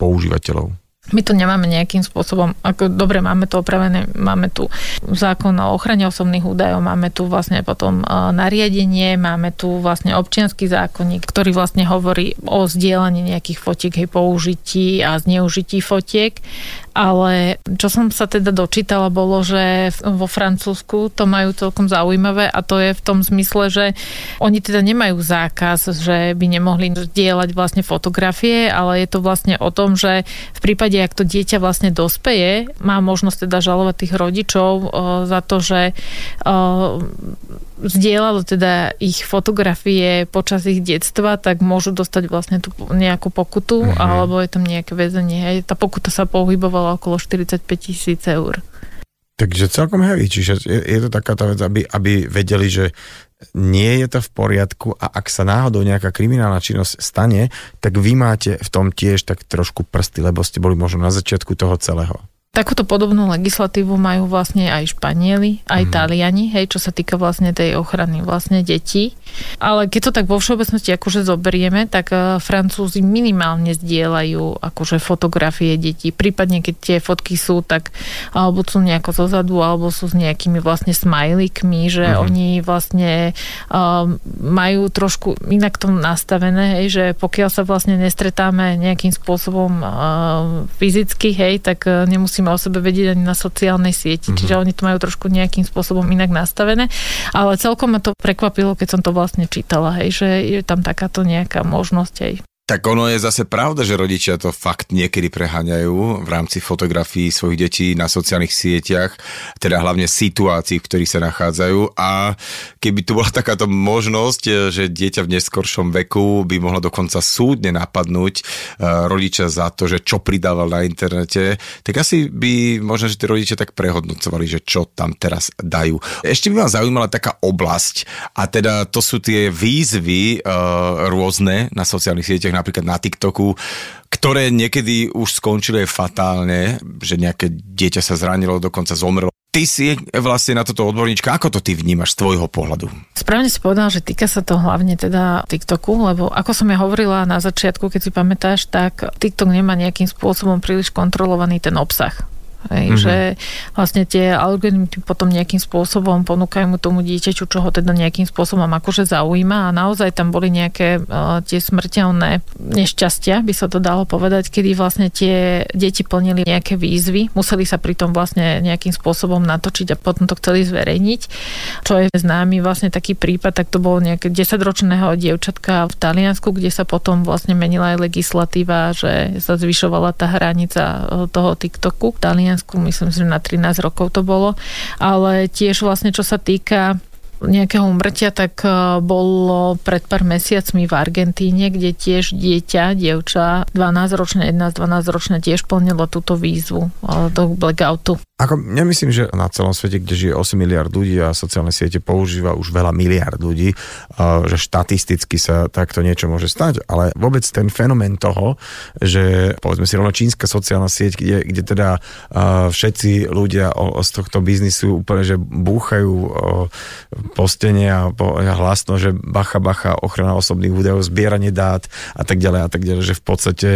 používateľov? My to nemáme nejakým spôsobom, ako dobre máme to opravené, máme tu zákon o ochrane osobných údajov, máme tu vlastne potom nariadenie, máme tu vlastne občiansky zákonník, ktorý vlastne hovorí o zdieľaní nejakých fotiek, hej, použití a zneužití fotiek, ale čo som sa teda dočítala bolo, že vo Francúzsku to majú celkom zaujímavé a to je v tom zmysle, že oni teda nemajú zákaz, že by nemohli zdieľať vlastne fotografie, ale je to vlastne o tom, že v prípade prípade, ak to dieťa vlastne dospeje, má možnosť teda žalovať tých rodičov za to, že zdieľalo teda ich fotografie počas ich detstva, tak môžu dostať vlastne tú nejakú pokutu, alebo je tam nejaké väzenie. Tá pokuta sa pohybovala okolo 45 000 eur. Takže celkom heavy, čiže je to taká tá vec, aby vedeli, že nie je to v poriadku a ak sa náhodou nejaká kriminálna činnosť stane, tak vy máte v tom tiež tak trošku prsty, lebo ste boli možno na začiatku toho celého. Takúto podobnú legislatívu majú vlastne aj Španieli, aj Taliani, hej, čo sa týka vlastne tej ochrany vlastne detí. Ale keď to tak vo všeobecnosti akože zoberieme, tak Francúzi minimálne zdieľajú akože fotografie detí. Prípadne keď tie fotky sú, tak alebo sú nejako zozadu, alebo sú s nejakými vlastne smajlikmi, že oni vlastne majú trošku inak to nastavené, hej, že pokiaľ sa vlastne nestretáme nejakým spôsobom fyzicky, hej, tak nemusíme o sebe vedieť ani na sociálnej sieti. Čiže oni to majú trošku nejakým spôsobom inak nastavené. Ale celkom ma to prekvapilo, keď som to vlastne čítala, hej, že je tam takáto nejaká možnosť aj. Tak ono je zase pravda, že rodičia to fakt niekedy preháňajú v rámci fotografií svojich detí na sociálnych sieťach, teda hlavne situácií, v ktorých sa nachádzajú, a keby tu bola takáto možnosť, že dieťa v neskoršom veku by mohla dokonca súdne napadnúť rodiča za to, že čo pridával na internete, tak asi by možno, že tí rodičia tak prehodnocovali, že čo tam teraz dajú. Ešte by ma zaujímala taká oblasť, a teda to sú tie výzvy rôzne na sociálnych sieťach, napríklad na TikToku, ktoré niekedy už skončili fatálne, že nejaké dieťa sa zranilo, dokonca zomrelo. Ty si vlastne na toto odborníčka, ako to ty vnímaš z tvojho pohľadu? Správne si povedal, že týka sa to hlavne teda TikToku, lebo ako som ja hovorila na začiatku, keď si pamätáš, tak TikTok nemá nejakým spôsobom príliš kontrolovaný ten obsah. Hej, že vlastne tie algoritmy potom nejakým spôsobom ponúkajú mu tomu dieťaťu, čo ho teda nejakým spôsobom akože zaujíma, a naozaj tam boli nejaké tie smrteľné nešťastia, by sa to dalo povedať, kedy vlastne tie deti plnili nejaké výzvy, museli sa pritom vlastne nejakým spôsobom natočiť a potom to chceli zverejniť. Čo je známy vlastne taký prípad, tak to bolo nejaké 10-ročného dievčatka v Taliansku, kde sa potom vlastne menila aj legislatíva, že sa zvyšovala tá hranica toho TikToku. Myslím, že na 13 rokov to bolo, ale tiež vlastne, čo sa týka nejakého umrtia, tak bolo pred pár mesiacmi v Argentíne, kde tiež dievča 12-ročné, 11-12-ročné tiež plnilo túto výzvu do blackoutu. Ja myslím, že na celom svete, kde žije 8 miliard ľudí a sociálne siete používa už veľa miliard ľudí, že štatisticky sa takto niečo môže stať, ale vôbec ten fenomén toho, že povedzme si rovno čínska sociálna sieť, kde teda všetci ľudia z tohto biznisu úplne, že búchajú po stene a hlasno, že bacha, ochrana osobných údajov, zbieranie dát a tak ďalej, že v podstate,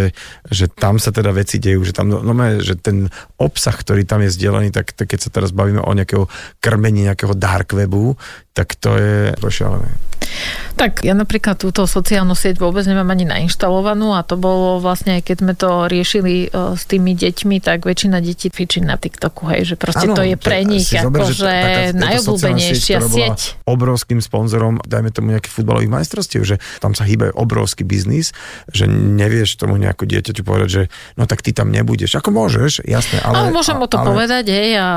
že tam sa teda veci dejú, že tam, no, že ten obsah, ktorý tam je zdieľaný, tak keď sa teraz bavíme o nejakého krmení, nejakého dark webu, tak to je pošialené. Tak ja napríklad túto sociálnu sieť vôbec nemám ani nainštalovanú, a to bolo vlastne, keď sme to riešili s tými deťmi, tak väčšina detí fičí na TikToku, hej, že proste ano, to je pre nich akože najobľúbenejšia sieť. Obrovským sponzorom, dajme tomu nejakých futbalových majstrovstiev, že tam sa hýba obrovský biznis, že nevieš tomu nejakú dieťaťu povedať, že no tak ty tam nebudeš. Ako môžeš, jasné, ale môžem mu to povedať, hej, a